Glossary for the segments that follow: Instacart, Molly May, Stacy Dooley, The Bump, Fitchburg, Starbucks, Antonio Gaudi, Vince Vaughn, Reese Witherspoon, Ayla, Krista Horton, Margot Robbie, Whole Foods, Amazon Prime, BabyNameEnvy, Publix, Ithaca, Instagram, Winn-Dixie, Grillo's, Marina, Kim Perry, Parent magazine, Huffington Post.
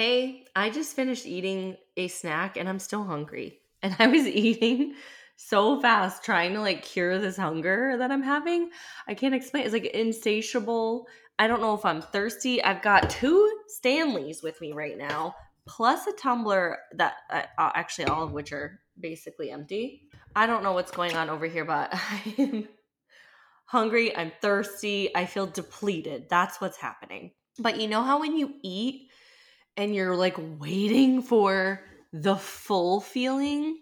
hey, I just finished eating a snack and I'm still hungry. And I was eating so fast trying to like cure this hunger that I'm having. I can't explain. It's like insatiable. I don't know if I'm thirsty. I've got 2 Stanleys with me right now, plus a tumbler that actually all of which are basically empty. I don't know what's going on over here, but I am hungry. I'm thirsty. I feel depleted. That's what's happening. But you know how when you eat and you're like waiting for the full feeling,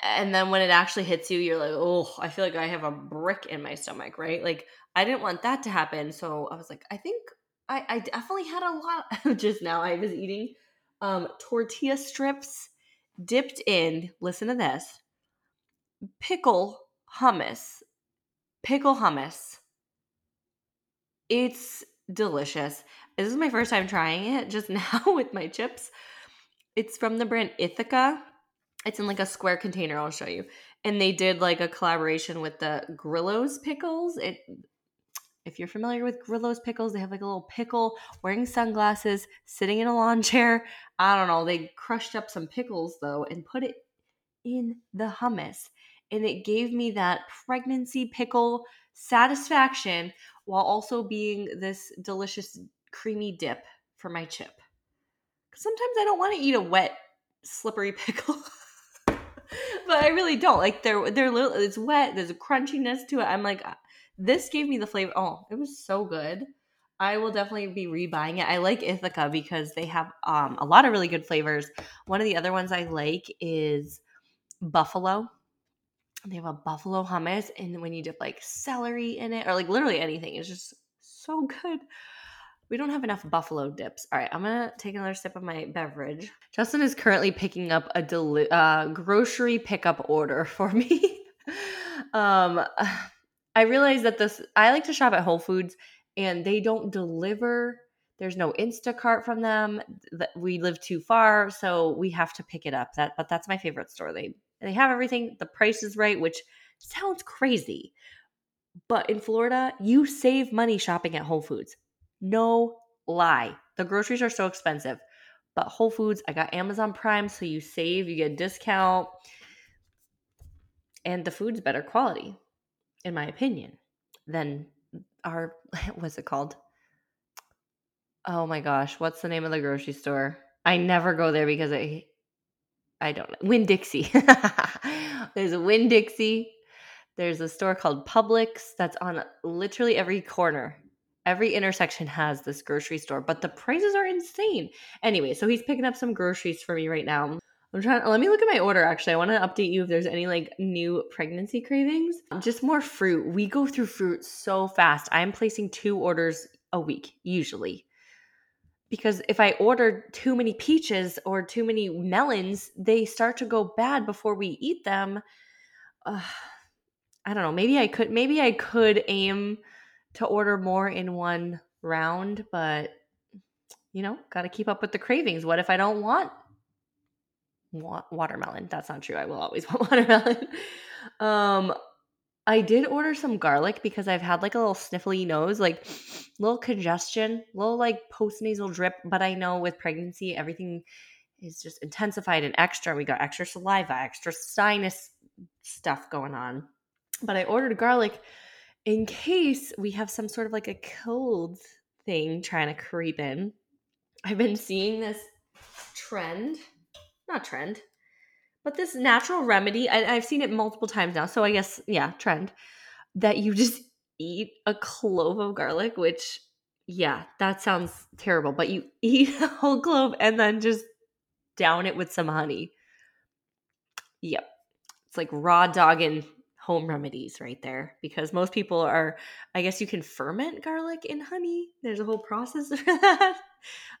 and then when it actually hits you, you're like, oh, I feel like I have a brick in my stomach, right? Like I didn't want that to happen. So I was like, I think I definitely had a lot just now. I was eating tortilla strips dipped in, listen to this, pickle hummus. It's delicious. This is my first time trying it just now with my chips. It's from the brand Ithaca. It's in like a square container. I'll show you. And they did like a collaboration with the Grillo's pickles. If you're familiar with Grillo's pickles, they have like a little pickle wearing sunglasses, sitting in a lawn chair. I don't know. They crushed up some pickles though and put it in the hummus. And it gave me that pregnancy pickle satisfaction while also being this delicious creamy dip for my chip. Because sometimes I don't want to eat a wet, slippery pickle. But I really don't. Like they're little, it's wet. There's a crunchiness to it. I'm like, this gave me the flavor. Oh, it was so good. I will definitely be rebuying it. I like Ithaca because they have a lot of really good flavors. One of the other ones I like is buffalo. They have a buffalo hummus, and when you dip like celery in it or like literally anything, it's just so good. We don't have enough buffalo dips. All right, I'm going to take another sip of my beverage. Justin is currently picking up a grocery pickup order for me. I realize that I like to shop at Whole Foods, and they don't deliver. There's no Instacart from them. We live too far, so we have to pick it up. But that's my favorite store. They have everything. The price is right, which sounds crazy. But in Florida, you save money shopping at Whole Foods. No lie. The groceries are so expensive. But Whole Foods, I got Amazon Prime, so you save, you get a discount. And the food's better quality, in my opinion, than our, what's it called? Oh my gosh, what's the name of the grocery store? I never go there because I don't know. Winn-Dixie. There's a Winn-Dixie. There's a store called Publix that's on literally every corner. Every intersection has this grocery store, but the prices are insane. Anyway, so he's picking up some groceries for me right now. Let me look at my order actually. I want to update you if there's any like new pregnancy cravings. Just more fruit. We go through fruit so fast. I'm placing 2 orders a week usually. Because if I order too many peaches or too many melons, they start to go bad before we eat them. I don't know. Maybe I could aim to order more in one round, but you know, got to keep up with the cravings. What if I don't want watermelon? That's not true. I will always want watermelon. I did order some garlic because I've had like a little sniffly nose, like little congestion, little like postnasal drip. But I know with pregnancy, everything is just intensified and extra. We got extra saliva, extra sinus stuff going on. But I ordered garlic in case we have some sort of like a cold thing trying to creep in. I've been seeing this but this natural remedy, I've seen it multiple times now, so I guess, yeah, trend, that you just eat a clove of garlic, which, yeah, that sounds terrible, but you eat a whole clove and then just down it with some honey. Yep. It's like raw dogging home remedies right there, because most people are, I guess you can ferment garlic in honey. There's a whole process for that.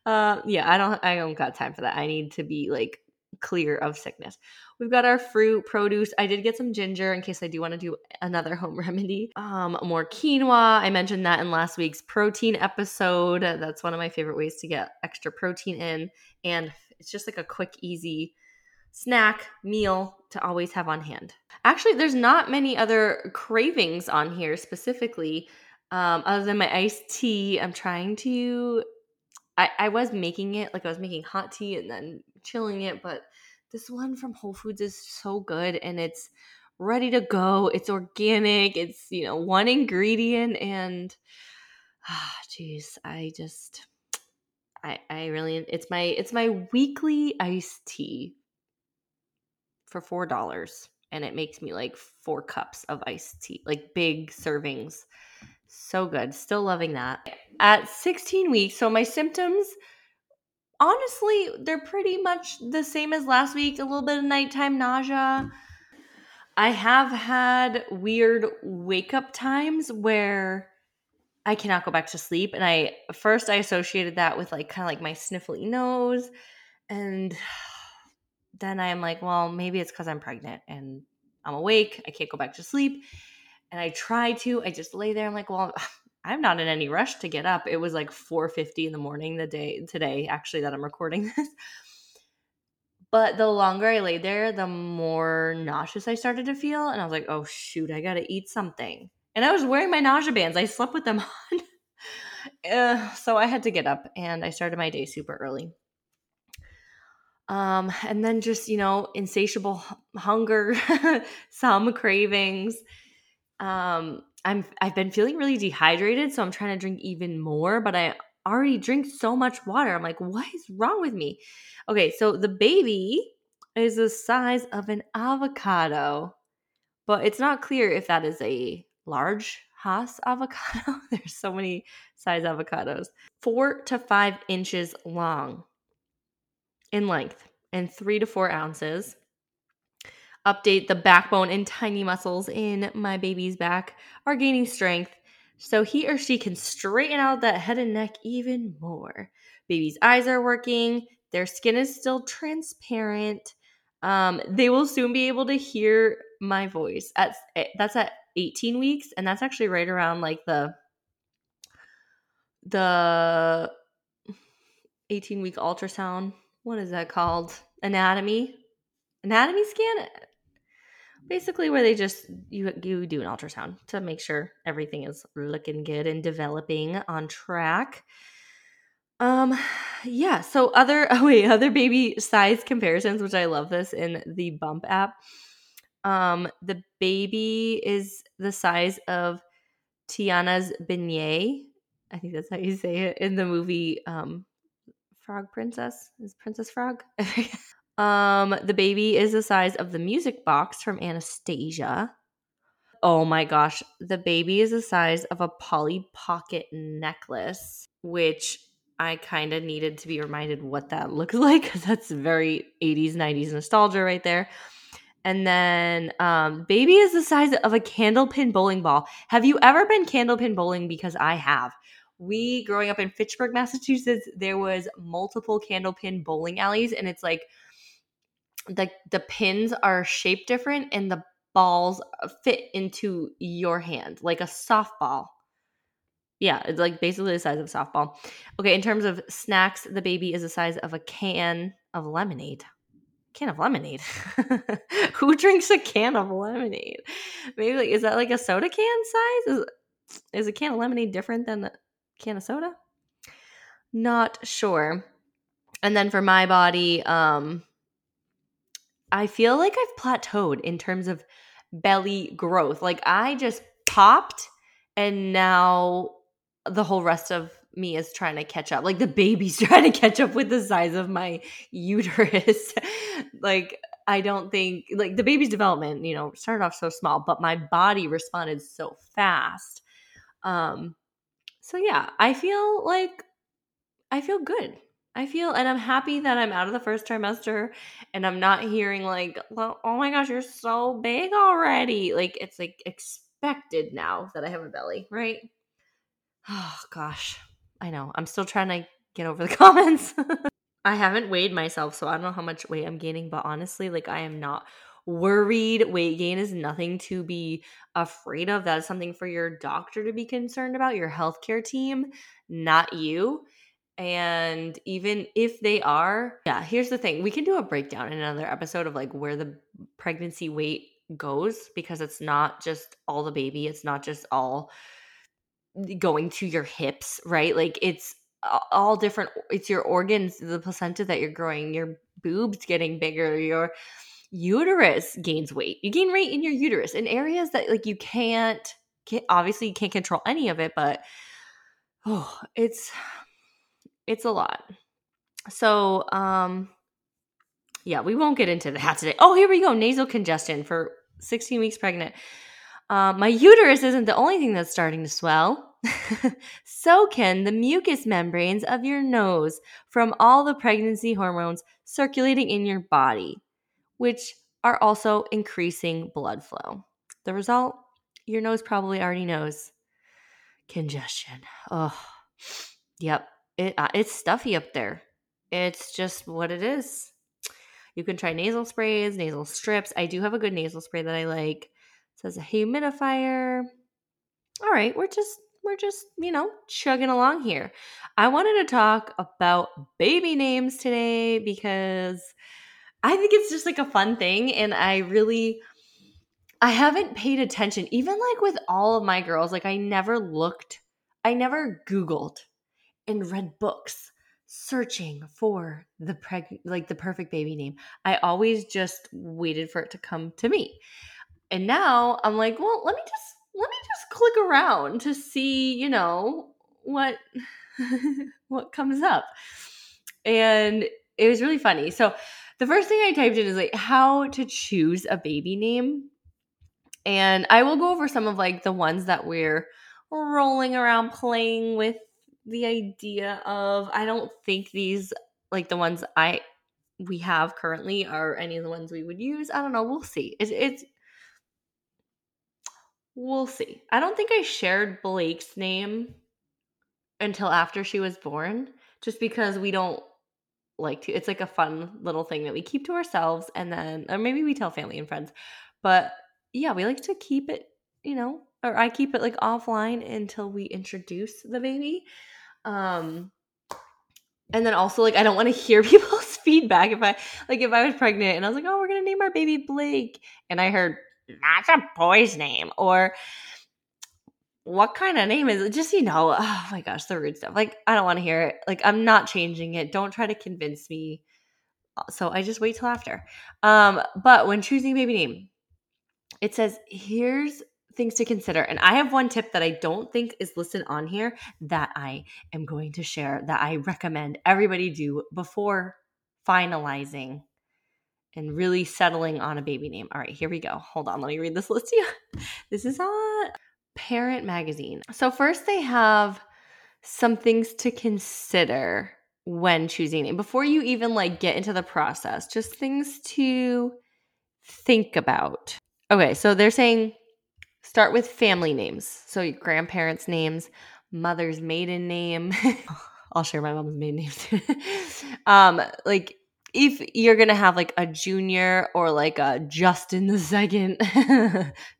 Yeah, I don't got time for that. I need to be like clear of sickness. We've got our fruit, produce. I did get some ginger in case I do want to do another home remedy. More quinoa. I mentioned that in last week's protein episode. That's one of my favorite ways to get extra protein in. And it's just like a quick, easy snack meal to always have on hand. Actually, there's not many other cravings on here specifically, other than my iced tea. I'm trying to I was making it, like I was making hot tea and then chilling it, but this one from Whole Foods is so good and it's ready to go. It's organic. It's, you know, one ingredient and it's my weekly iced tea for $4 and it makes me like 4 cups of iced tea, like big servings. So good. Still loving that. At 16 weeks, so my symptoms, honestly, they're pretty much the same as last week. A little bit of nighttime nausea. I have had weird wake-up times where I cannot go back to sleep. And I associated that with like kind of like my sniffly nose. And then I'm like, well, maybe it's because I'm pregnant and I'm awake. I can't go back to sleep. And I just lay there. I'm like, well, I'm not in any rush to get up. It was like 4:50 in the morning today, actually, that I'm recording this. But the longer I lay there, the more nauseous I started to feel. And I was like, oh, shoot, I got to eat something. And I was wearing my nausea bands. I slept with them on. So I had to get up and I started my day super early. And then just, you know, insatiable hunger, some cravings. I've been feeling really dehydrated, so I'm trying to drink even more, but I already drink so much water. I'm like, what is wrong with me? Okay, so the baby is the size of an avocado, but it's not clear if that is a large Hass avocado. There's so many size avocados. 4 to 5 inches long in length and 3 to 4 ounces. Update: the backbone and tiny muscles in my baby's back are gaining strength, so he or she can straighten out that head and neck even more. Baby's eyes are working. Their skin is still transparent. They will soon be able to hear my voice. That's at 18 weeks, and that's actually right around like the 18-week ultrasound. What is that called? Anatomy scan? Basically where they just, you do an ultrasound to make sure everything is looking good and developing on track. Yeah. So other baby size comparisons, which I love this in the Bump app. The baby is the size of Tiana's beignet. I think that's how you say it in the movie. Frog Princess is Princess Frog. The baby is the size of the music box from Anastasia. Oh my gosh. The baby is the size of a Polly Pocket necklace, which I kind of needed to be reminded what that looks like because that's very 80s, 90s nostalgia right there. And then baby is the size of a candlepin bowling ball. Have you ever been candlepin bowling? Because I have. We, growing up in Fitchburg, Massachusetts, there was multiple candlepin bowling alleys, and it's like the pins are shaped different and the balls fit into your hand like a softball. Yeah, it's like basically the size of a softball. Okay, in terms of snacks, the baby is the size of a can of lemonade. Can of lemonade. Who drinks a can of lemonade? Maybe like, is that like a soda can size? Is a can of lemonade different than a can of soda? Not sure. And then for my body, I feel like I've plateaued in terms of belly growth. Like I just popped and now the whole rest of me is trying to catch up. Like the baby's trying to catch up with the size of my uterus. Like I don't think – like the baby's development, you know, started off so small, but my body responded so fast. So yeah, I feel good. And I'm happy that I'm out of the first trimester and I'm not hearing like, well, oh my gosh, you're so big already. Like it's like expected now that I have a belly, right? Oh gosh, I know. I'm still trying to get over the comments. I haven't weighed myself, so I don't know how much weight I'm gaining, but honestly, like I am not worried. Weight gain is nothing to be afraid of. That is something for your doctor to be concerned about, your healthcare team, not you. And even if they are, yeah, here's the thing. We can do a breakdown in another episode of like where the pregnancy weight goes because it's not just all the baby. It's not just all going to your hips, right? Like it's all different. It's your organs, the placenta that you're growing, your boobs getting bigger, your uterus gains weight. You gain weight in your uterus in areas that like you can't obviously you can't control any of it, but it's a lot. So yeah, we won't get into that today. Oh, here we go. Nasal congestion for 16 weeks pregnant. My uterus isn't the only thing that's starting to swell. So can the mucous membranes of your nose from all the pregnancy hormones circulating in your body, which are also increasing blood flow. The result, your nose probably already knows. Congestion. Oh, yep. It's stuffy up there. It's just what it is. You can try nasal sprays, nasal strips. I do have a good nasal spray that I like. It says a humidifier. All right, we're just, you know, chugging along here. I wanted to talk about baby names today because I think it's just like a fun thing, and I haven't paid attention, even like with all of my girls. Like I never Googled and read books searching for the perfect baby name. I always just waited for it to come to me. And now I'm like, well, let me just click around to see, you know, what what comes up. And it was really funny. So the first thing I typed in is like how to choose a baby name. And I will go over some of like the ones that we're rolling around playing with the idea of. I don't think these, like the ones we have currently, are any of the ones we would use. I don't know. We'll see. We'll see. I don't think I shared Blake's name until after she was born, just because we don't like to. It's like a fun little thing that we keep to ourselves, and then, or maybe we tell family and friends, but yeah, we like to keep it, you know, or I keep it like offline until we introduce the baby. And then also like, I don't want to hear people's feedback. If I was pregnant and I was like, oh, we're going to name our baby Blake, and I heard, that's a boy's name, or what kind of name is it? Just, you know, oh my gosh, the rude stuff. Like, I don't want to hear it. Like, I'm not changing it. Don't try to convince me. So I just wait till after. But when choosing baby name, it says, here's things to consider. And I have one tip that I don't think is listed on here that I am going to share that I recommend everybody do before finalizing and really settling on a baby name. All right, here we go. Hold on. Let me read this list to you. This is on Parent magazine. So first they have some things to consider when choosing a name. Before you even like get into the process, just things to think about. Okay, so they're saying start with family names. So your grandparents' names, mother's maiden name. I'll share my mom's maiden names. Like, if you're going to have like a junior or like a Justin II,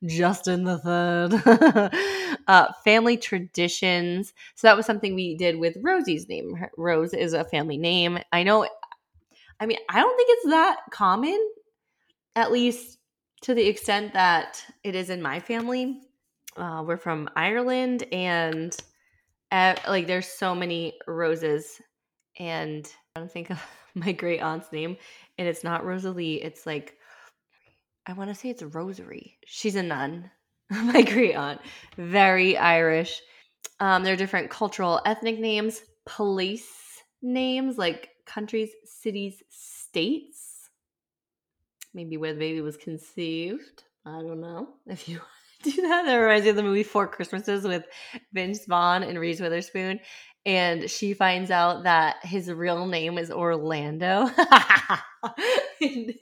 Justin III, family traditions. So that was something we did with Rosie's name. Rose is a family name. I know. I mean, I don't think it's that common, at least to the extent that it is in my family. We're from Ireland, and like there's so many Roses, and I don't think of my great aunt's name, and it's not Rosalie. It's like, I want to say it's Rosary. She's a nun. My great aunt, very Irish. There are different cultural, ethnic names, place names like countries, cities, states. Maybe where the baby was conceived. I don't know if you do that. That reminds me of the movie Four Christmases with Vince Vaughn and Reese Witherspoon. And she finds out that his real name is Orlando. And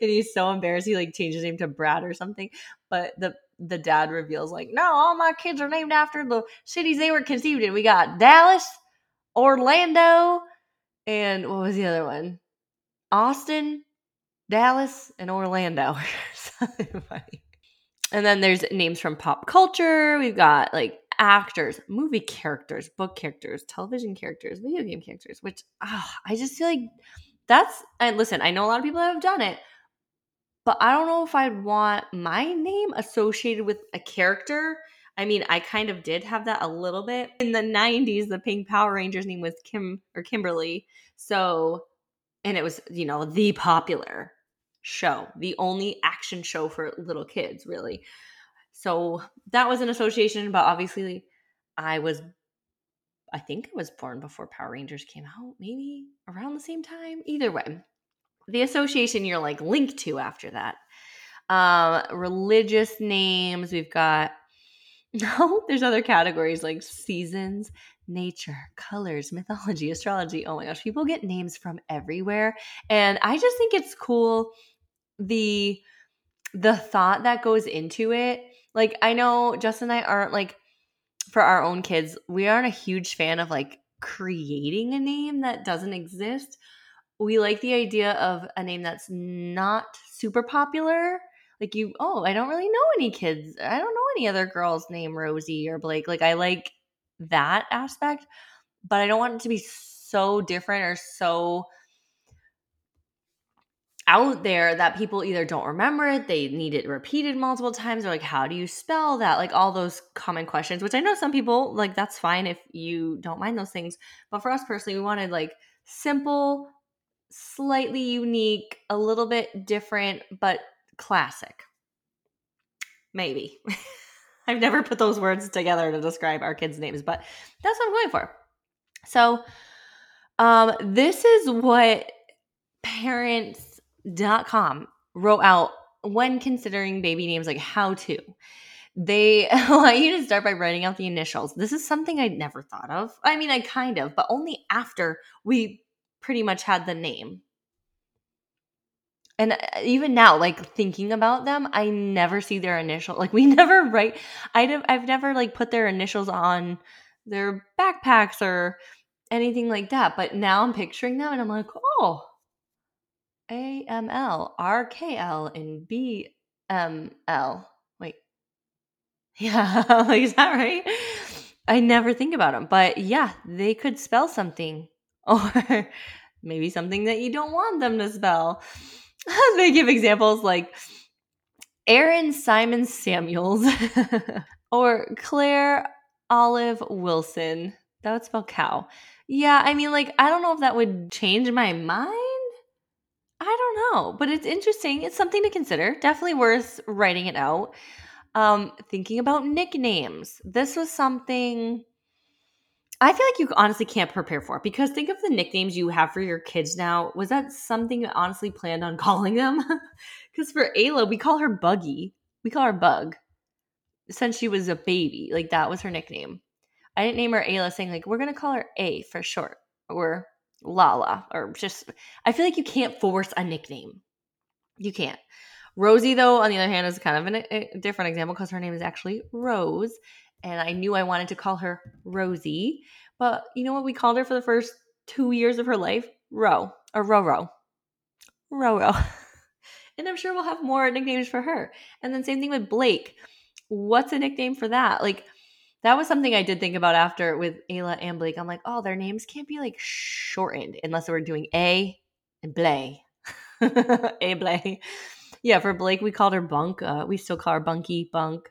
he's so embarrassed. He like changed his name to Brad or something. But the dad reveals like, no, all my kids are named after the cities they were conceived in. We got Dallas, Orlando, and what was the other one? Austin, Dallas, and Orlando. Something funny. And then there's names from pop culture. We've got like actors, movie characters, book characters, television characters, video game characters, which I just feel like that's, and listen, I know a lot of people have done it, but I don't know if I'd want my name associated with a character. I mean, I kind of did have that a little bit. In the 90s, the pink Power Ranger's name was Kim or Kimberly. So, and it was, you know, the popular show, the only action show for little kids, really. So that was an association, but obviously I think I was born before Power Rangers came out, maybe around the same time. Either way, the association you're like linked to after that. Religious names, we've got, no, there's other categories like seasons, nature, colors, mythology, astrology. Oh my gosh, people get names from everywhere. And I just think it's cool the thought that goes into it. Like, I know Justin and I aren't like, for our own kids, we aren't a huge fan of like creating a name that doesn't exist. We like the idea of a name that's not super popular. Like I don't really know any kids. I don't know any other girls named Rosie or Blake. Like, I like that aspect, but I don't want it to be so different or so out there that people either don't remember it, they need it repeated multiple times, or like, how do you spell that? Like all those common questions, which I know some people, like, that's fine if you don't mind those things. But for us personally, we wanted like simple, slightly unique, a little bit different, but classic. Maybe. I've never put those words together to describe our kids' names, but that's what I'm going for. So this is what parents.com wrote out when considering baby names, like how to. They want you to start by writing out the initials. This is something I'd never thought of. I mean, I kind of, but only after we pretty much had the name. And even now, like thinking about them, I never see their initial. Like we never write. I've never like put their initials on their backpacks or anything like that. But now I'm picturing them and I'm like, oh, AML, RKL, and BML. Wait. Yeah. Like, is that right? I never think about them. But yeah, they could spell something or maybe something that you don't want them to spell. They give examples like Aaron Simon Samuels or Claire Olive Wilson. That would spell cow. Yeah, I mean, like, I don't know if that would change my mind. I don't know, but it's interesting. It's something to consider. Definitely worth writing it out. Thinking about nicknames. This was something I feel like you honestly can't prepare for it, because think of the nicknames you have for your kids now. Was that something you honestly planned on calling them? Because for Ayla, we call her Buggy. We call her Bug since she was a baby. Like, that was her nickname. I didn't name her Ayla saying like, we're going to call her A for short or Lala or just, I feel like you can't force a nickname. You can't. Rosie, though, on the other hand, is kind of a different example because her name is actually Rose. And I knew I wanted to call her Rosie. But you know what we called her for the first 2 years of her life? Ro. Or Roro. Roro. And I'm sure we'll have more nicknames for her. And then same thing with Blake. What's a nickname for that? Like, that was something I did think about after with Ayla and Blake. I'm like, oh, their names can't be like shortened unless we're doing A and Blay. A Blay. Yeah, for Blake, we called her Bunk. We still call her Bunky, Bunk.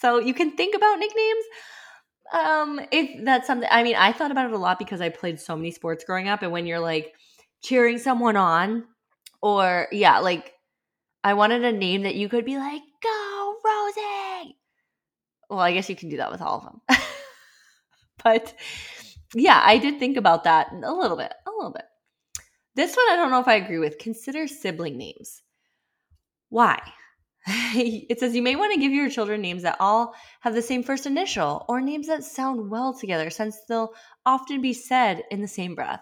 So you can think about nicknames if that's something. I mean, I thought about it a lot because I played so many sports growing up, and when you're like cheering someone on or like I wanted a name that you could be like, go Rosie. Well, I guess you can do that with all of them. But yeah, I did think about that a little bit. This one I don't know if I agree with. Consider sibling names. Why? It says you may want to give your children names that all have the same first initial or names that sound well together, since they'll often be said in the same breath.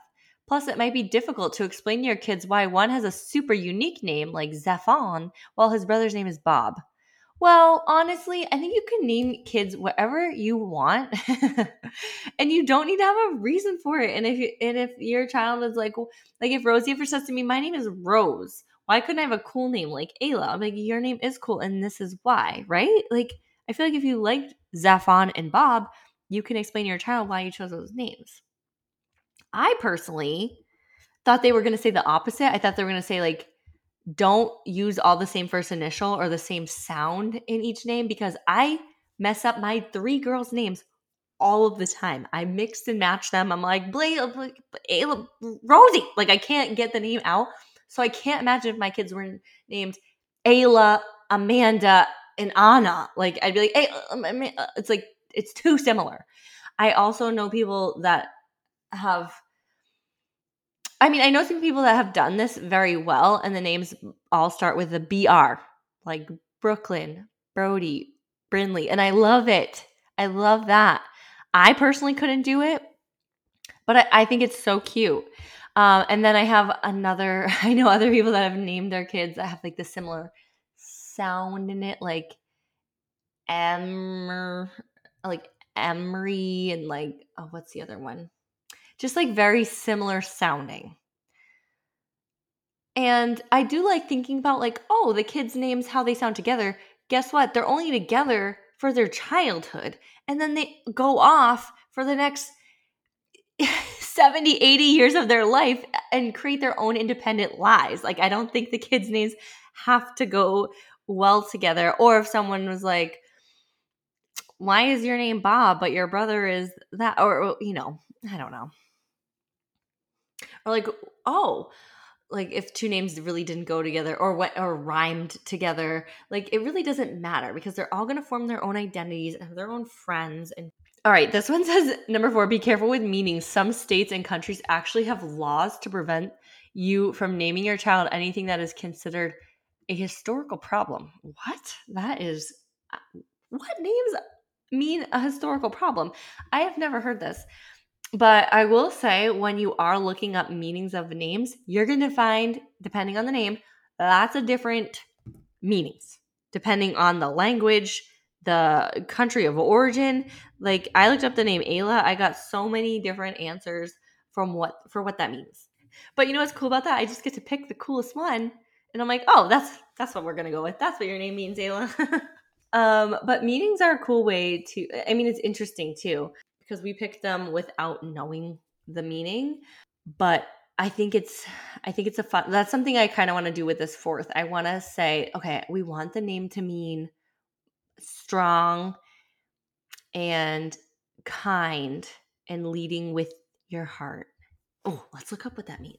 Plus, it might be difficult to explain to your kids why one has a super unique name like Zephon while his brother's name is Bob. Well, honestly, I think you can name kids whatever you want and you don't need to have a reason for it. And if your child is like if Rosie ever says to me, my name is Rose. Why couldn't I have a cool name like Ayla? I'm like, your name is cool and this is why, right? Like, I feel like if you liked Zaphon and Bob, you can explain to your child why you chose those names. I personally thought they were going to say the opposite. I thought they were going to say like don't use all the same first initial or the same sound in each name, because I mess up my three girls' names all of the time. I mixed and matched them. I'm like, Rosie. Like, I can't get the name out. So I can't imagine if my kids were named Ayla, Amanda, and Anna. Like, I'd be like, hey, it's like, it's too similar. I also know people that have, I mean, I know some people that have done this very well, and the names all start with the BR, like Brooklyn, Brody, Brinley, and I love it. I love that. I personally couldn't do it, but I think it's so cute. And then I have I know other people that have named their kids that have like the similar sound in it, like Emery, and like, oh, what's the other one? Just like very similar sounding. And I do like thinking about like, oh, the kids' names, how they sound together. Guess what? They're only together for their childhood. And then they go off for the next 70, 80 years of their life and create their own independent lives. Like, I don't think the kids' names have to go well together. Or if someone was like, why is your name Bob, but your brother is that? Or, you know, I don't know. Or like, oh, like if two names really didn't go together or rhymed together, like it really doesn't matter because they're all going to form their own identities and have their own friends. And all right, this one says, number 4, be careful with meanings. Some states and countries actually have laws to prevent you from naming your child anything that is considered a historical problem. What? That is, what names mean a historical problem? I have never heard this. But I will say, when you are looking up meanings of names, you're going to find, depending on the name, lots of different meanings, depending on the language, the country of origin. Like, I looked up the name Ayla. I got so many different answers for what that means. But you know what's cool about that? I just get to pick the coolest one. And I'm like, oh, that's what we're going to go with. That's what your name means, Ayla. But meanings are a cool way to, I mean, it's interesting too, because we picked them without knowing the meaning. But I think it's a fun, that's something I kind of want to do with this 4th. I want to say, okay, we want the name to mean strong and kind and leading with your heart. Oh, let's look up what that means.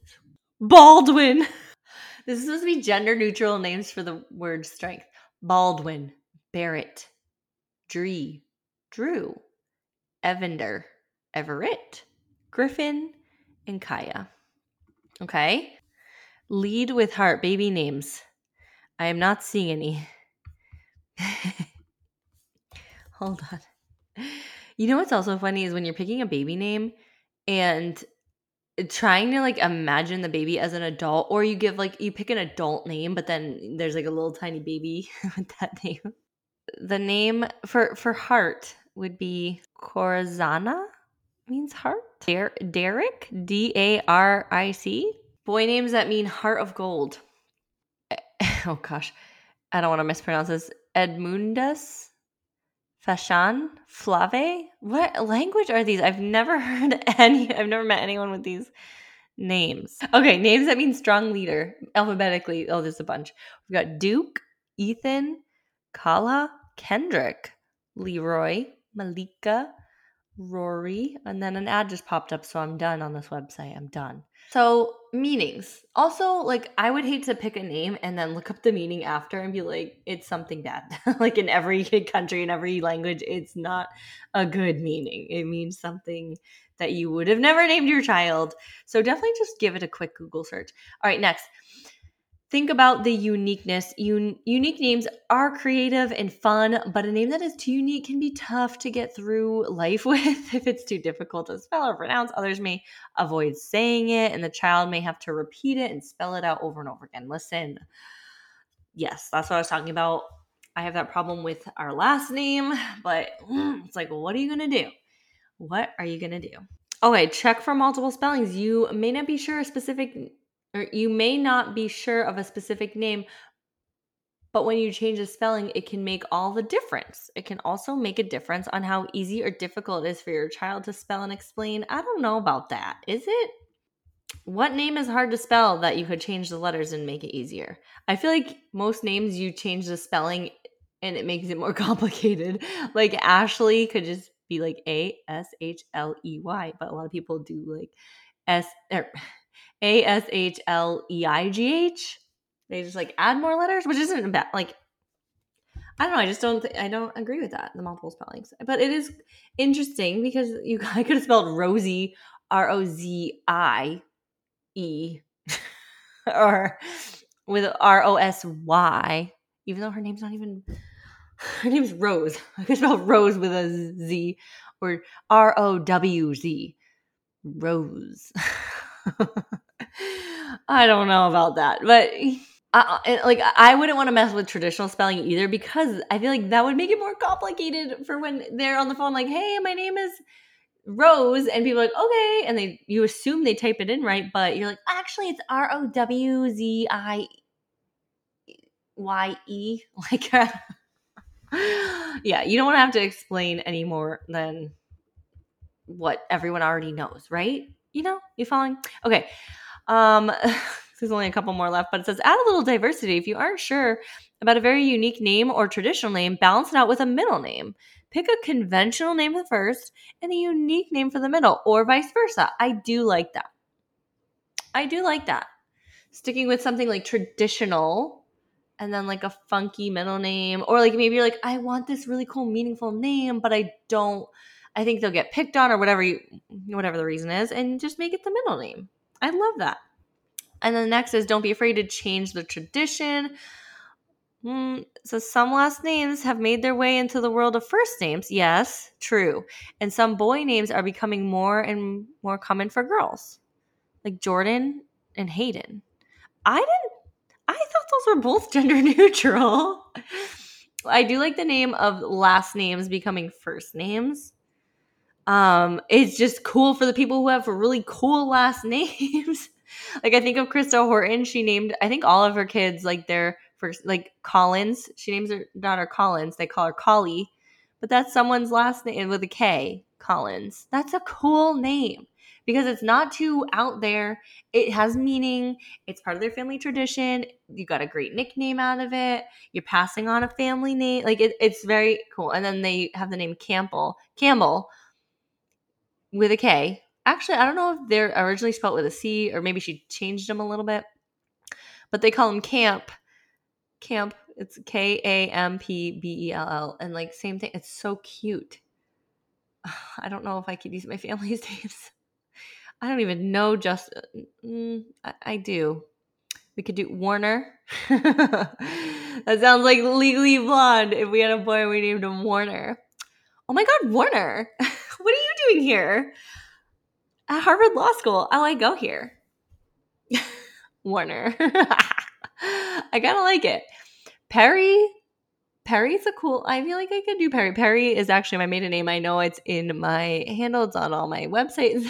Baldwin. This is supposed to be gender neutral names for the word strength. Baldwin, Barrett, Dree, Drew, Evander, Everett, Griffin, and Kaya. Okay. Lead with heart. Baby names. I am not seeing any. Hold on. You know what's also funny is when you're picking a baby name and trying to like imagine the baby as an adult, or you give like, you pick an adult name, but then there's like a little tiny baby with that name. The name for heart would be Corazana, means heart. Derek, D-A-R-I-C. Boy names that mean heart of gold. Oh gosh, I don't want to mispronounce this. Edmundus, Fashan, Flave. What language are these? I've never met anyone with these names. Okay, names that mean strong leader, alphabetically. Oh, there's a bunch. We've got Duke, Ethan, Kala, Kendrick, Leroy, Malika, Rory, and then an ad just popped up, so I'm done on this website. I'm done. So meanings. Also, like, I would hate to pick a name and then look up the meaning after and be like, it's something bad. Like, in every country, in every language, it's not a good meaning. It means something that you would have never named your child. So definitely just give it a quick Google search. All right, next. Think about the uniqueness. Unique names are creative and fun, but a name that is too unique can be tough to get through life with. If it's too difficult to spell or pronounce, others may avoid saying it, and the child may have to repeat it and spell it out over and over again. Listen, yes, that's what I was talking about. I have that problem with our last name, but it's like, what are you going to do? What are you going to do? Okay, check for multiple spellings. You may not be sure a specific... or you may not be sure of a specific name, but when you change the spelling, it can make all the difference. It can also make a difference on how easy or difficult it is for your child to spell and explain. I don't know about that. Is it? What name is hard to spell that you could change the letters and make it easier? I feel like most names you change the spelling and it makes it more complicated. Like Ashley could just be like A-S-H-L-E-Y, but a lot of people do like A-S-H-L-E-I-G-H. They just like add more letters, which isn't bad. Like, I don't know. I just don't. I don't agree with that. The multiple spellings, but it is interesting because I could have spelled Rosie, R-O-Z-I-E, or with R-O-S-Y. Even though her name's not even. Her name's Rose. I could spell Rose with a Z, or R-O-W-Z, Rose. I don't know about that, but. I wouldn't want to mess with traditional spelling either because I feel like that would make it more complicated for when they're on the phone like, hey, my name is Rose, and people are like, okay, and you assume they type it in right, but you're like, actually it's R-O-W-Z-I-Y-E. Like, yeah, you don't want to have to explain any more than what everyone already knows, right? You know, you following? Okay. There's only a couple more left, but it says add a little diversity. If you aren't sure about a very unique name or traditional name, balance it out with a middle name. Pick a conventional name for the first and a unique name for the middle, or vice versa. I do like that. Sticking with something like traditional and then like a funky middle name, or like maybe you're like, I want this really cool, meaningful name, but I think they'll get picked on or whatever the reason is, and just make it the middle name. I love that. And then the next is don't be afraid to change the tradition. So some last names have made their way into the world of first names. Yes, true. And some boy names are becoming more and more common for girls, like Jordan and Hayden. I thought those were both gender neutral. I do like the name of last names becoming first names. It's just cool for the people who have really cool last names. Like I think of Krista Horton, she named I think all of her kids like their first, like Collins. She names her daughter Collins. They call her Collie, but that's someone's last name with a K, Collins. That's a cool name because it's not too out there. It has meaning. It's part of their family tradition. You got a great nickname out of it. You're passing on a family name. Like it's very cool. And then they have the name Campbell with a K. Actually, I don't know if they're originally spelled with a C or maybe she changed them a little bit. But they call them Camp. It's K-A-M-P-B-E-L-L. And like same thing. It's so cute. I don't know if I could use my family's names. I don't even know just I do. We could do Warner. That sounds like Legally Blonde. If we had a boy, we named him Warner. Oh my God, Warner. What are you doing here? At Harvard Law School. Oh, I go here. Warner. I kind of like it. Perry. Perry's a cool – I feel like I could do Perry. Perry is actually my maiden name. I know it's in my handle. It's on all my websites.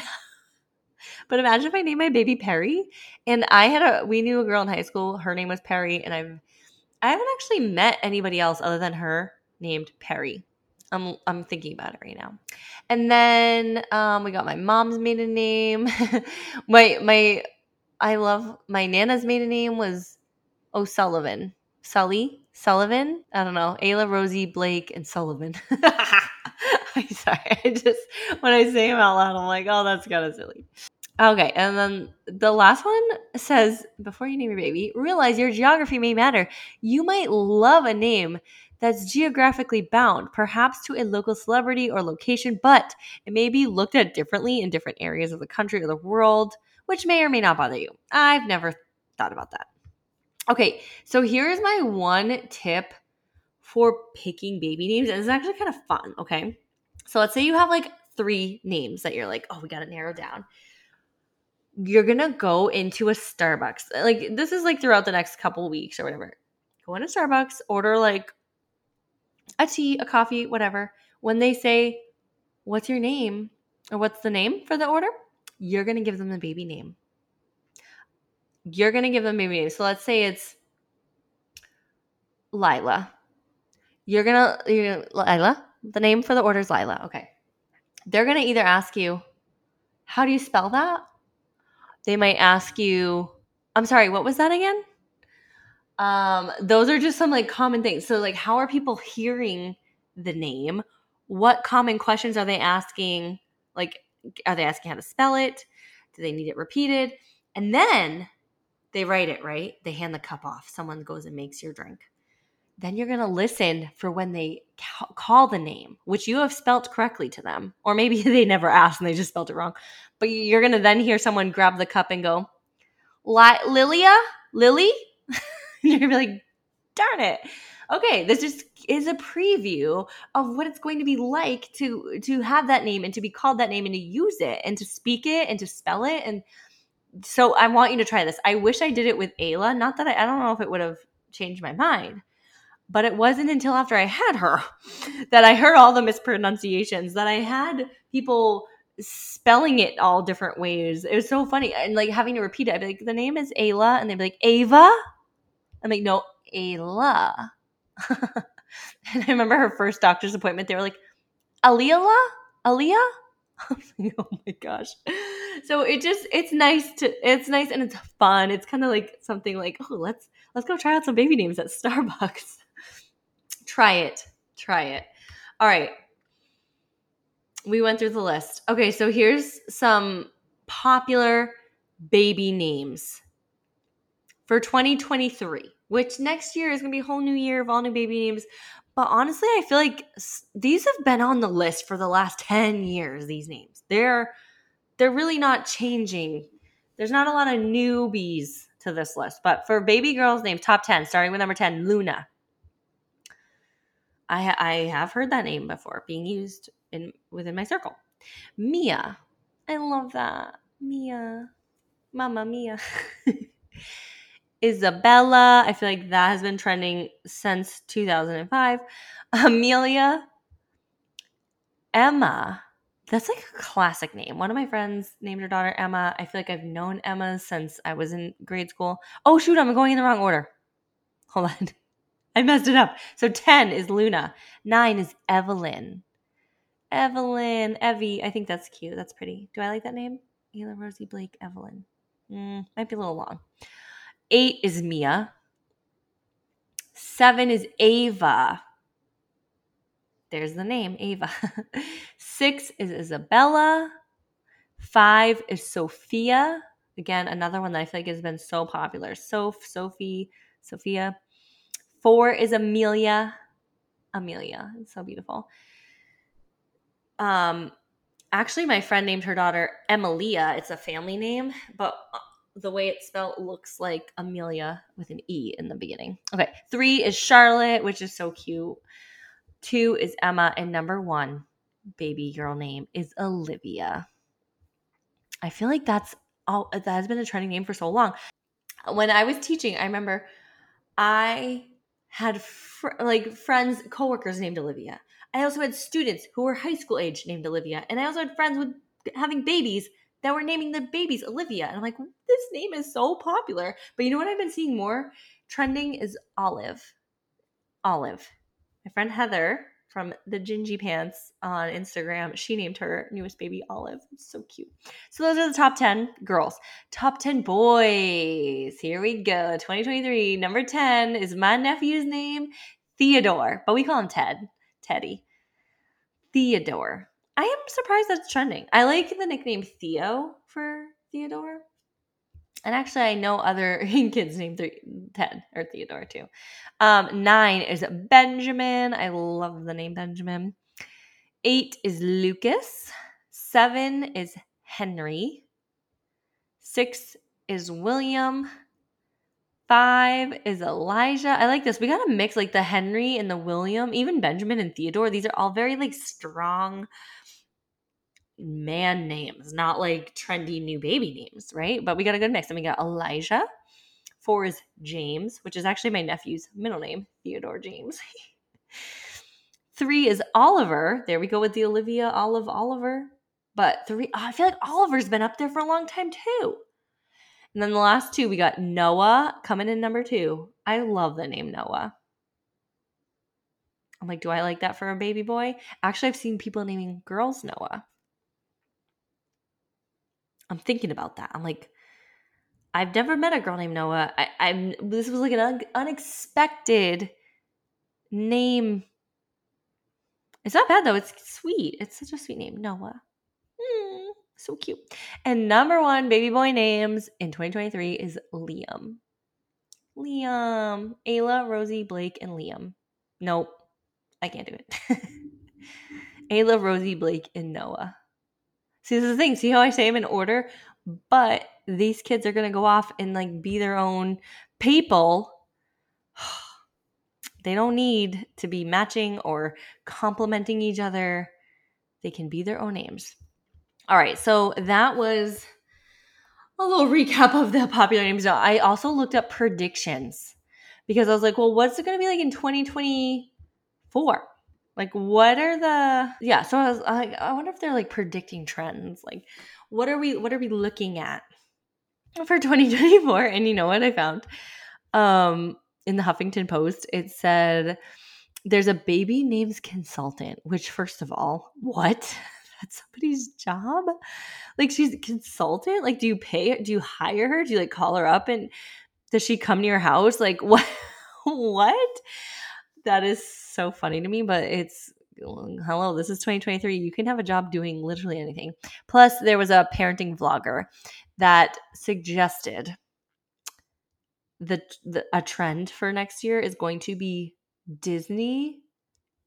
But imagine if I named my baby Perry. And we knew a girl in high school. Her name was Perry. And I haven't actually met anybody else other than her named Perry. I'm thinking about it right now. And then we got my mom's maiden name. My Nana's maiden name was O'Sullivan. Sullivan? I don't know. Ayla, Rosie, Blake, and Sullivan. I'm sorry. I just, when I say them out loud, I'm like, oh, that's kind of silly. Okay. And then the last one says, before you name your baby, realize your geography may matter. You might love a name that's geographically bound, perhaps to a local celebrity or location, but it may be looked at differently in different areas of the country or the world, which may or may not bother you. I've never thought about that. Okay, so here is my one tip for picking baby names, and it's actually kind of fun, okay? So let's say you have like three names that you're like, oh, we got to narrow down. You're going to go into a Starbucks. Like this is like throughout the next couple weeks or whatever. Go into Starbucks, order like a tea, a coffee, whatever. When they say, what's your name? Or what's the name for the order? You're going to give them the baby name. So let's say it's Lila. Lila, the name for the order is Lila. Okay. They're going to either ask you, how do you spell that? They might ask you, I'm sorry, what was that again? Those are just some like common things. So like, how are people hearing the name? What common questions are they asking? Like, are they asking how to spell it? Do they need it repeated? And then they write it, right? They hand the cup off. Someone goes and makes your drink. Then you're going to listen for when they call the name, which you have spelt correctly to them. Or maybe they never asked and they just spelled it wrong. But you're going to then hear someone grab the cup and go, Lilia? Lily? You're going to be like, darn it. Okay, this just is a preview of what it's going to be like to have that name and to be called that name and to use it and to speak it and to spell it. And so I want you to try this. I wish I did it with Ayla. Not that I don't know if it would have changed my mind, but it wasn't until after I had her that I heard all the mispronunciations, that I had people spelling it all different ways. It was so funny. And like having to repeat it, I'd be like, the name is Ayla. And they'd be like, Ava? I'm like, no, Ayla. And I remember her first doctor's appointment, they were like, Aliyah? Oh my gosh. So it's nice and it's fun. It's kind of like something like, oh, let's go try out some baby names at Starbucks. Try it. All right. We went through the list. Okay, so here's some popular baby names for 2023, which next year is going to be a whole new year of all new baby names. But honestly, I feel like these have been on the list for the last 10 years, these names. They're really not changing. There's not a lot of newbies to this list. But for baby girls' names, top 10, starting with number 10, Luna. I have heard that name before being used within my circle. Mia. I love that. Mia. Mama Mia. Isabella, I feel like that has been trending since 2005. Amelia. Emma. That's like a classic name. One of my friends named her daughter Emma. I feel like I've known Emma since I was in grade school. Oh, shoot, I'm going in the wrong order. Hold on. I messed it up. So 10 is Luna. 9 is Evelyn. Evie. I think that's cute. That's pretty. Do I like that name? Ayla, Rosie, Blake, Evelyn. Might be a little long. 8 is Mia. 7 is Ava. There's the name, Ava. 6 is Isabella. 5 is Sophia. Again, another one that I feel like has been so popular. Sophia. 4 is Amelia. Amelia. It's so beautiful. Actually, my friend named her daughter Emilia. It's a family name, but the way it's spelled looks like Amelia with an E in the beginning. Okay. 3 is Charlotte, which is so cute. 2 is Emma. And number 1 baby girl name is Olivia. I feel like that has been a trending name for so long. When I was teaching, I remember I had friends, coworkers named Olivia. I also had students who were high school age named Olivia. And I also had friends with having babies that were naming the babies Olivia. And I'm like, this name is so popular. But you know what I've been seeing more trending is Olive. My friend Heather from the Gingy Pants on Instagram, she named her newest baby Olive. It's so cute. So those are the top 10 girls. Top 10 boys. Here we go. 2023. Number 10 is my nephew's name, Theodore. But we call him Teddy. Theodore. I am surprised that's trending. I like the nickname Theo for Theodore. And actually, I know other kids named Ted or Theodore too. 9 is Benjamin. I love the name Benjamin. 8 is Lucas. 7 is Henry. 6 is William. 5 is Elijah. I like this. We got to mix like the Henry and the William, even Benjamin and Theodore. These are all very like strong man names, not like trendy new baby names, right? But we got a good mix. And we got Elijah. 4 is James, which is actually my nephew's middle name, Theodore James. 3 is Oliver. There we go with the Olivia, Olive, Oliver. But 3, I feel like Oliver's been up there for a long time too. And then the last 2, we got Noah coming in number 2. I love the name Noah. I'm like, do I like that for a baby boy? Actually, I've seen people naming girls Noah. I'm thinking about that. I'm like, I've never met a girl named Noah. This was like an unexpected name. It's not bad, though. It's sweet. It's such a sweet name. Noah. So cute. And number one baby boy names in 2023 is Liam. Liam. Ayla, Rosie, Blake, and Liam. Nope. I can't do it. Ayla, Rosie, Blake, and Noah. See, this is the thing. See how I say them in order? But these kids are going to go off and like be their own people. They don't need to be matching or complementing each other. They can be their own names. All right, so that was a little recap of the popular names. Now, I also looked up predictions because I was like, well, what's it going to be like in 2024? Like, what are the – yeah, so I was like, I wonder if they're like predicting trends. Like, what are we looking at for 2024? And you know what I found? In the Huffington Post, it said there's a baby names consultant, which first of all, what? That's somebody's job? Like, she's a consultant? Like, do you pay her? Do you hire her? Do you like call her up and does she come to your house? Like, what? What? That is so funny to me, but it's, hello, this is 2023. You can have a job doing literally anything. Plus, there was a parenting vlogger that suggested a trend for next year is going to be Disney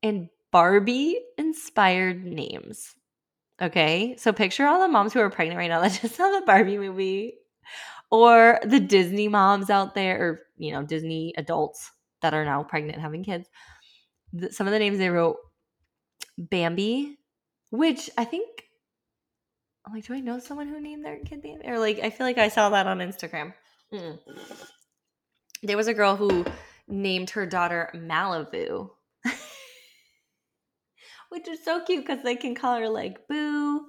and Barbie-inspired names. Okay, so picture all the moms who are pregnant right now that just saw the Barbie movie, or the Disney moms out there, or you know, Disney adults that are now pregnant and having kids. Some of the names they wrote: Bambi, which I think I'm like, do I know someone who named their kid Bambi? Or like, I feel like I saw that on Instagram. Mm-mm. There was a girl who named her daughter Malibu. Which is so cute because they can call her like Boo,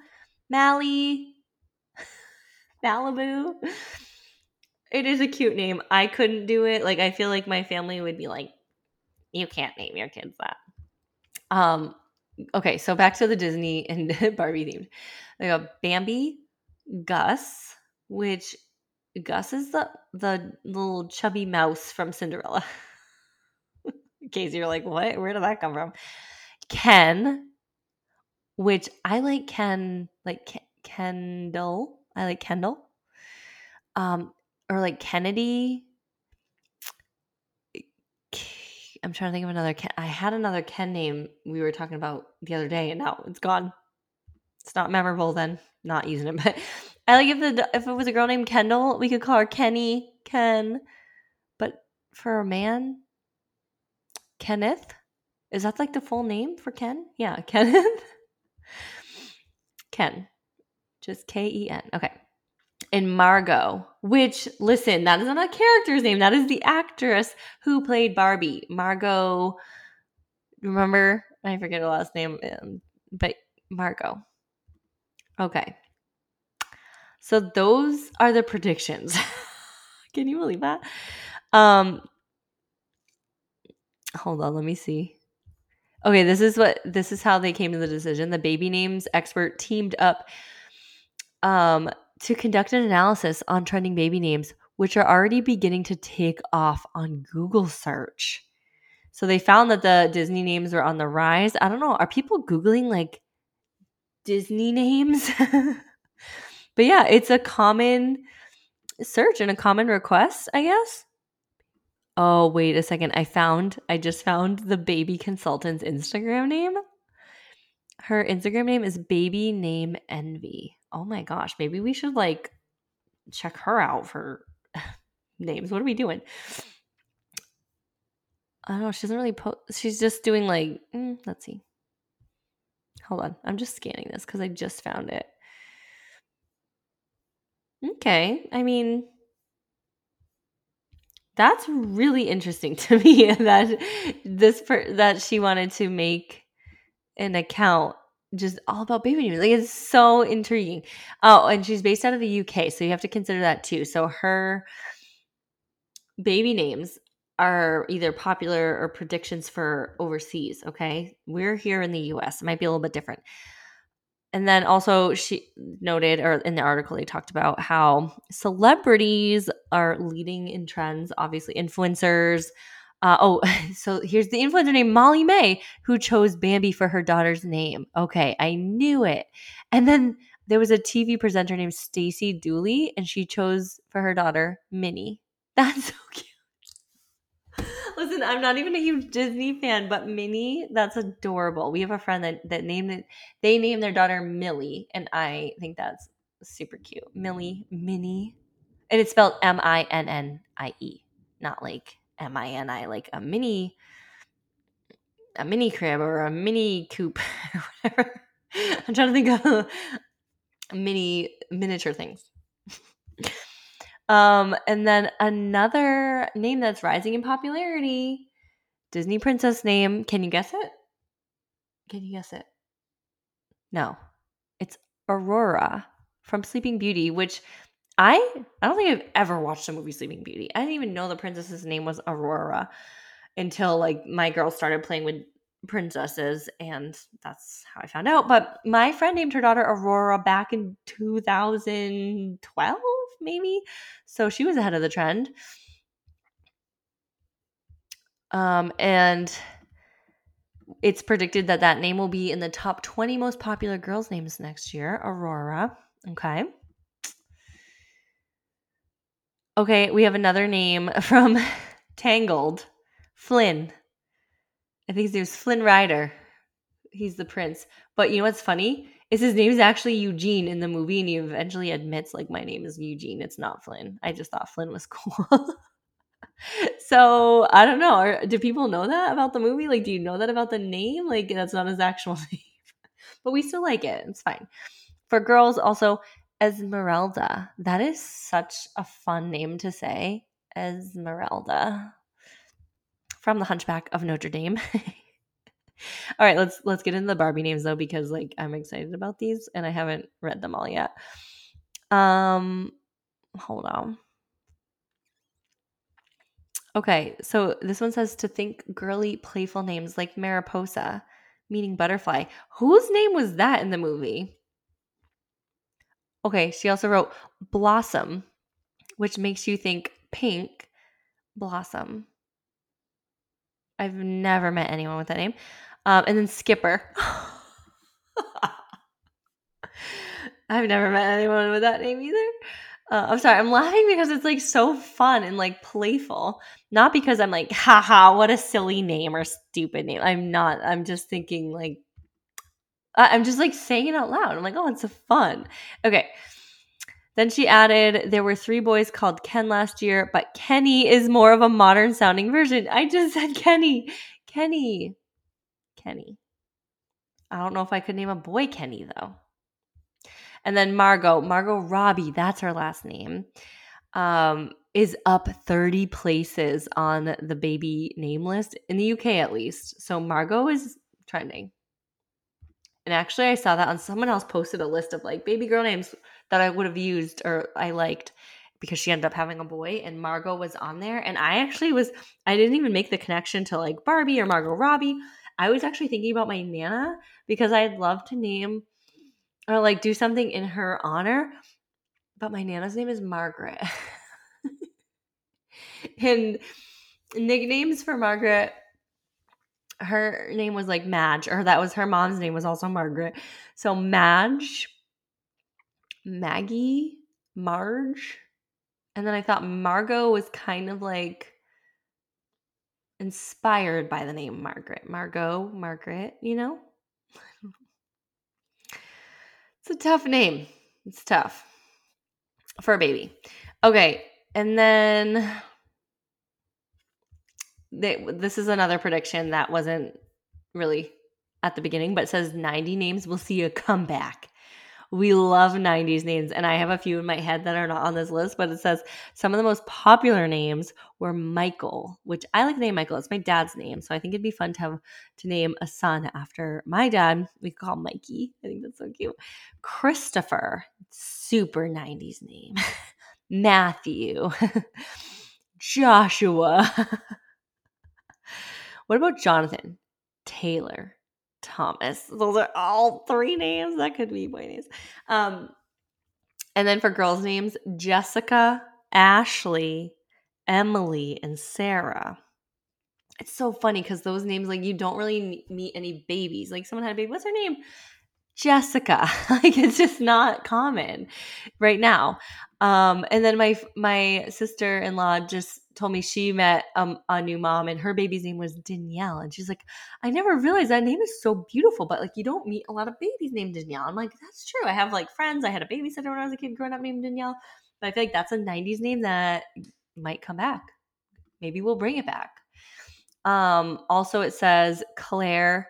Mally, Malibu. It is a cute name. I couldn't do it. Like, I feel like my family would be like, you can't name your kids that. Okay, so back to the Disney and Barbie themed. They got Bambi, Gus, which Gus is the little chubby mouse from Cinderella. In case you're like, what? Where did that come from? Ken, which I like Ken, like Kendall. I like Kendall. Or like Kennedy. I'm trying to think of another Ken. I had another Ken name we were talking about the other day, and now it's gone. It's not memorable then. Not using it, but I like if it was a girl named Kendall, we could call her Kenny, Ken. But for a man, Kenneth. Is that like the full name for Ken? Yeah, Kenneth. Ken. Just K-E-N. Okay. And Margot, which, listen, that is not a character's name. That is the actress who played Barbie. Margot, remember? I forget her last name, but Margot. Okay. So those are the predictions. Can you believe that? Hold on. Let me see. Okay, this is how they came to the decision. The baby names expert teamed up to conduct an analysis on trending baby names, which are already beginning to take off on Google search. So they found that the Disney names were on the rise. I don't know. Are people Googling like Disney names? But yeah, it's a common search and a common request, I guess. Oh, wait a second. I just found the baby consultant's Instagram name. Her Instagram name is BabyNameEnvy. Oh my gosh. Maybe we should like check her out for names. What are we doing? I don't know. She doesn't really post. She's just doing like, let's see. Hold on. I'm just scanning this because I just found it. Okay. I mean, that's really interesting to me that that she wanted to make an account just all about baby names. Like, it's so intriguing. Oh, and she's based out of the UK, so you have to consider that too. So her baby names are either popular or predictions for overseas, okay? We're here in the US. It might be a little bit different. And then also she noted, or in the article they talked about how celebrities are leading in trends, obviously influencers. So here's the influencer named Molly May, who chose Bambi for her daughter's name. Okay, I knew it. And then there was a TV presenter named Stacy Dooley, and she chose for her daughter Minnie. That's so cute. Listen, I'm not even a huge Disney fan, but Minnie, that's adorable. We have a friend that named it. They named their daughter Millie, and I think that's super cute. Millie, Minnie. And it's spelled M-I-N-N-I-E, not like M-I-N-I, like a mini crib or a mini coupe or whatever. I'm trying to think of miniature things. And then another name that's rising in popularity, Disney princess name. Can you guess it? No. It's Aurora from Sleeping Beauty, which I don't think I've ever watched the movie Sleeping Beauty. I didn't even know the princess's name was Aurora until like my girls started playing with princesses, and that's how I found out. But my friend named her daughter Aurora back in 2012, maybe. So she was ahead of the trend. And it's predicted that name will be in the top 20 most popular girls' names next year. Aurora. Okay, we have another name from Tangled, Flynn. I think his name's Flynn Rider. He's the prince. But you know what's funny? Is his name is actually Eugene in the movie, and he eventually admits, like, my name is Eugene. It's not Flynn. I just thought Flynn was cool. So, I don't know. Do people know that about the movie? Like, do you know that about the name? Like, that's not his actual name. But we still like it. It's fine. For girls, also, Esmeralda. That is such a fun name to say. Esmeralda. From The Hunchback of Notre Dame. All right, let's get into the Barbie names though, because like I'm excited about these and I haven't read them all yet. Hold on. Okay, so this one says to think girly, playful names like Mariposa, meaning butterfly. Whose name was that in the movie? Okay, she also wrote Blossom, which makes you think pink blossom. I've never met anyone with that name. And then Skipper. I've never met anyone with that name either. I'm sorry. I'm laughing because it's like so fun and like playful. Not because I'm like, haha, what a silly name or stupid name. I'm not. I'm just thinking like, I'm just like saying it out loud. I'm like, oh, it's fun. Okay. Then she added, there were 3 boys called Ken last year, but Kenny is more of a modern sounding version. I just said Kenny. I don't know if I could name a boy Kenny though. And then Margot Robbie, that's her last name, is up 30 places on the baby name list in the UK at least. So Margot is trending. And actually I saw that on someone else posted a list of like baby girl names that I would have used or I liked because she ended up having a boy and Margot was on there. And I didn't even make the connection to like Barbie or Margot Robbie. I was actually thinking about my Nana because I'd love to name or like do something in her honor. But my Nana's name is Margaret. And nicknames for Margaret, her name was like Madge, or that was her mom's name was also Margaret. So Madge, Maggie, Marge, and then I thought Margot was kind of like inspired by the name Margaret. Margot, Margaret, you know? It's a tough name. It's tough for a baby. Okay, and then this is another prediction that wasn't really at the beginning, but it says 90 names will see a comeback. We love 90s names, and I have a few in my head that are not on this list, but it says some of the most popular names were Michael, which I like the name Michael. It's my dad's name, so I think it'd be fun to have to name a son after my dad. We could call him Mikey. I think that's so cute. Christopher, super 90s name. Matthew. Joshua. What about Jonathan? Taylor. Thomas. Those are all three names. That could be boy names. And then for girls' names, Jessica, Ashley, Emily, and Sarah. It's so funny because those names, like, you don't really meet any babies. Like, someone had a baby. What's her name? Jessica. Like, it's just not common right now. And then my sister-in-law just told me she met a new mom, and her baby's name was Danielle. And she's like, I never realized that name is so beautiful, but, like, you don't meet a lot of babies named Danielle. I'm like, that's true. I have, like, friends. I had a babysitter when I was a kid growing up named Danielle. But I feel like that's a 90s name that might come back. Maybe we'll bring it back. Also, it says Claire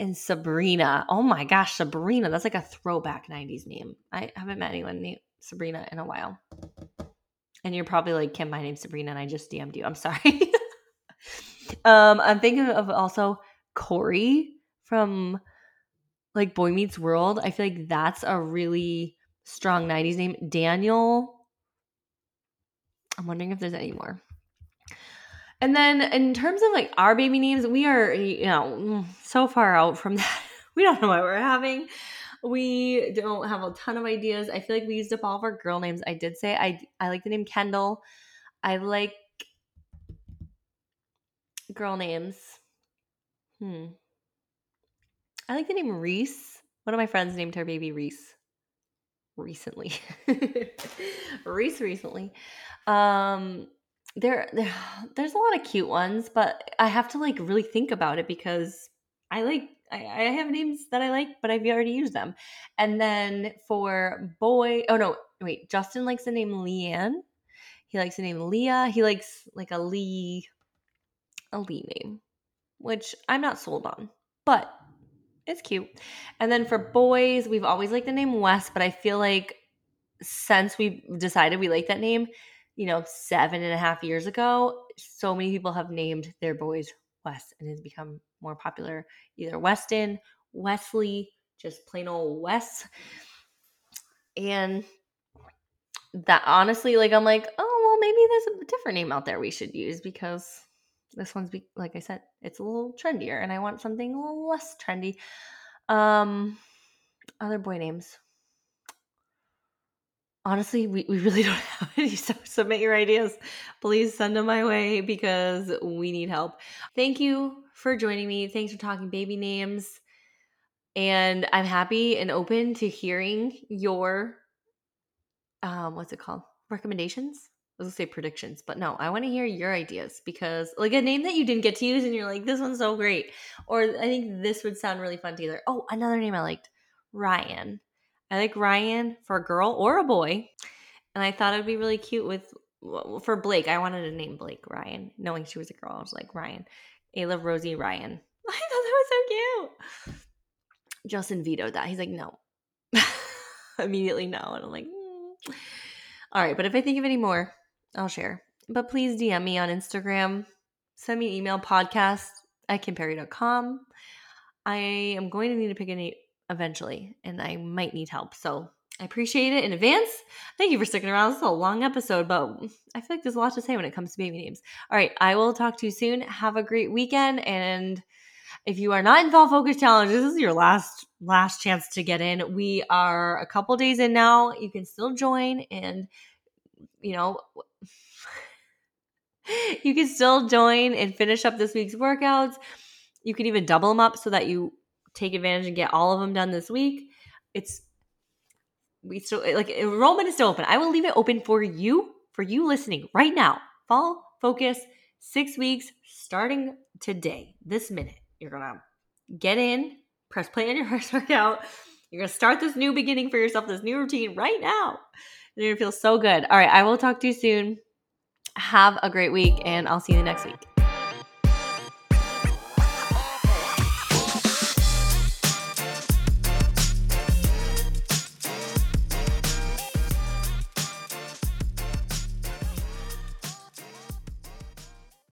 and Sabrina. Oh my gosh, Sabrina. That's like a throwback 90s name. I haven't met anyone named Sabrina in a while. And you're probably like, Kim, my name's Sabrina and I just DM'd you. I'm sorry. I'm thinking of also Corey from like Boy Meets World. I feel like that's a really strong 90s name. Daniel. I'm wondering if there's any more. And then in terms of like our baby names, we are, you know, so far out from that. We don't know what we're having. We don't have a ton of ideas. I feel like we used up all of our girl names. I did say I like the name Kendall. I like girl names. I like the name Reese. One of my friends named her baby Reese recently. Reese recently. There's a lot of cute ones, but I have to like really think about it because I have names that I like, but I've already used them. And then for boy, Justin likes the name Leanne. He likes the name Leah. He likes like a Lee name, which I'm not sold on, but it's cute. And then for boys, we've always liked the name Wes, but I feel like since we decided we like that name, you know, 7.5 years ago, so many people have named their boys Wes, and it's become more popular. Either Weston, Wesley, just plain old Wes. And that honestly, like, I'm like, oh, well, maybe there's a different name out there we should use because this one's, like I said, it's a little trendier, and I want something a little less trendy. Other boy names. Honestly, we really don't have any, so submit your ideas. Please send them my way because we need help. Thank you for joining me. Thanks for talking baby names. And I'm happy and open to hearing your, recommendations? I was going to say predictions, but no, I want to hear your ideas because like a name that you didn't get to use and you're like, this one's so great. Or I think this would sound really fun together. Oh, another name I liked, Ryan. I like Ryan for a girl or a boy, and I thought it would be really cute for Blake. I wanted to name Blake Ryan, knowing she was a girl. I was like, Ryan. Ayla Rosie Ryan. I thought that was so cute. Justin vetoed that. He's like, no. Immediately no. And I'm like, All right, but if I think of any more, I'll share. But please DM me on Instagram. Send me an email, podcast@kimperry.com. I am going to need to pick a name eventually, and I might need help. So I appreciate it in advance. Thank you for sticking around. This is a long episode, but I feel like there's a lot to say when it comes to baby names. All right. I will talk to you soon. Have a great weekend. And if you are not in Fall Focus Challenge, this is your last chance to get in. We are a couple days in now. You can still join, and you know, you can still join and finish up this week's workouts. You can even double them up so that you take advantage and get all of them done this week. Enrollment is still open. I will leave it open for you listening right now. Fall Focus, 6 weeks starting today, this minute. You're going to get in, press play on your first workout. You're going to start this new beginning for yourself, this new routine right now. And you're going to feel so good. All right. I will talk to you soon. Have a great week, and I'll see you next week.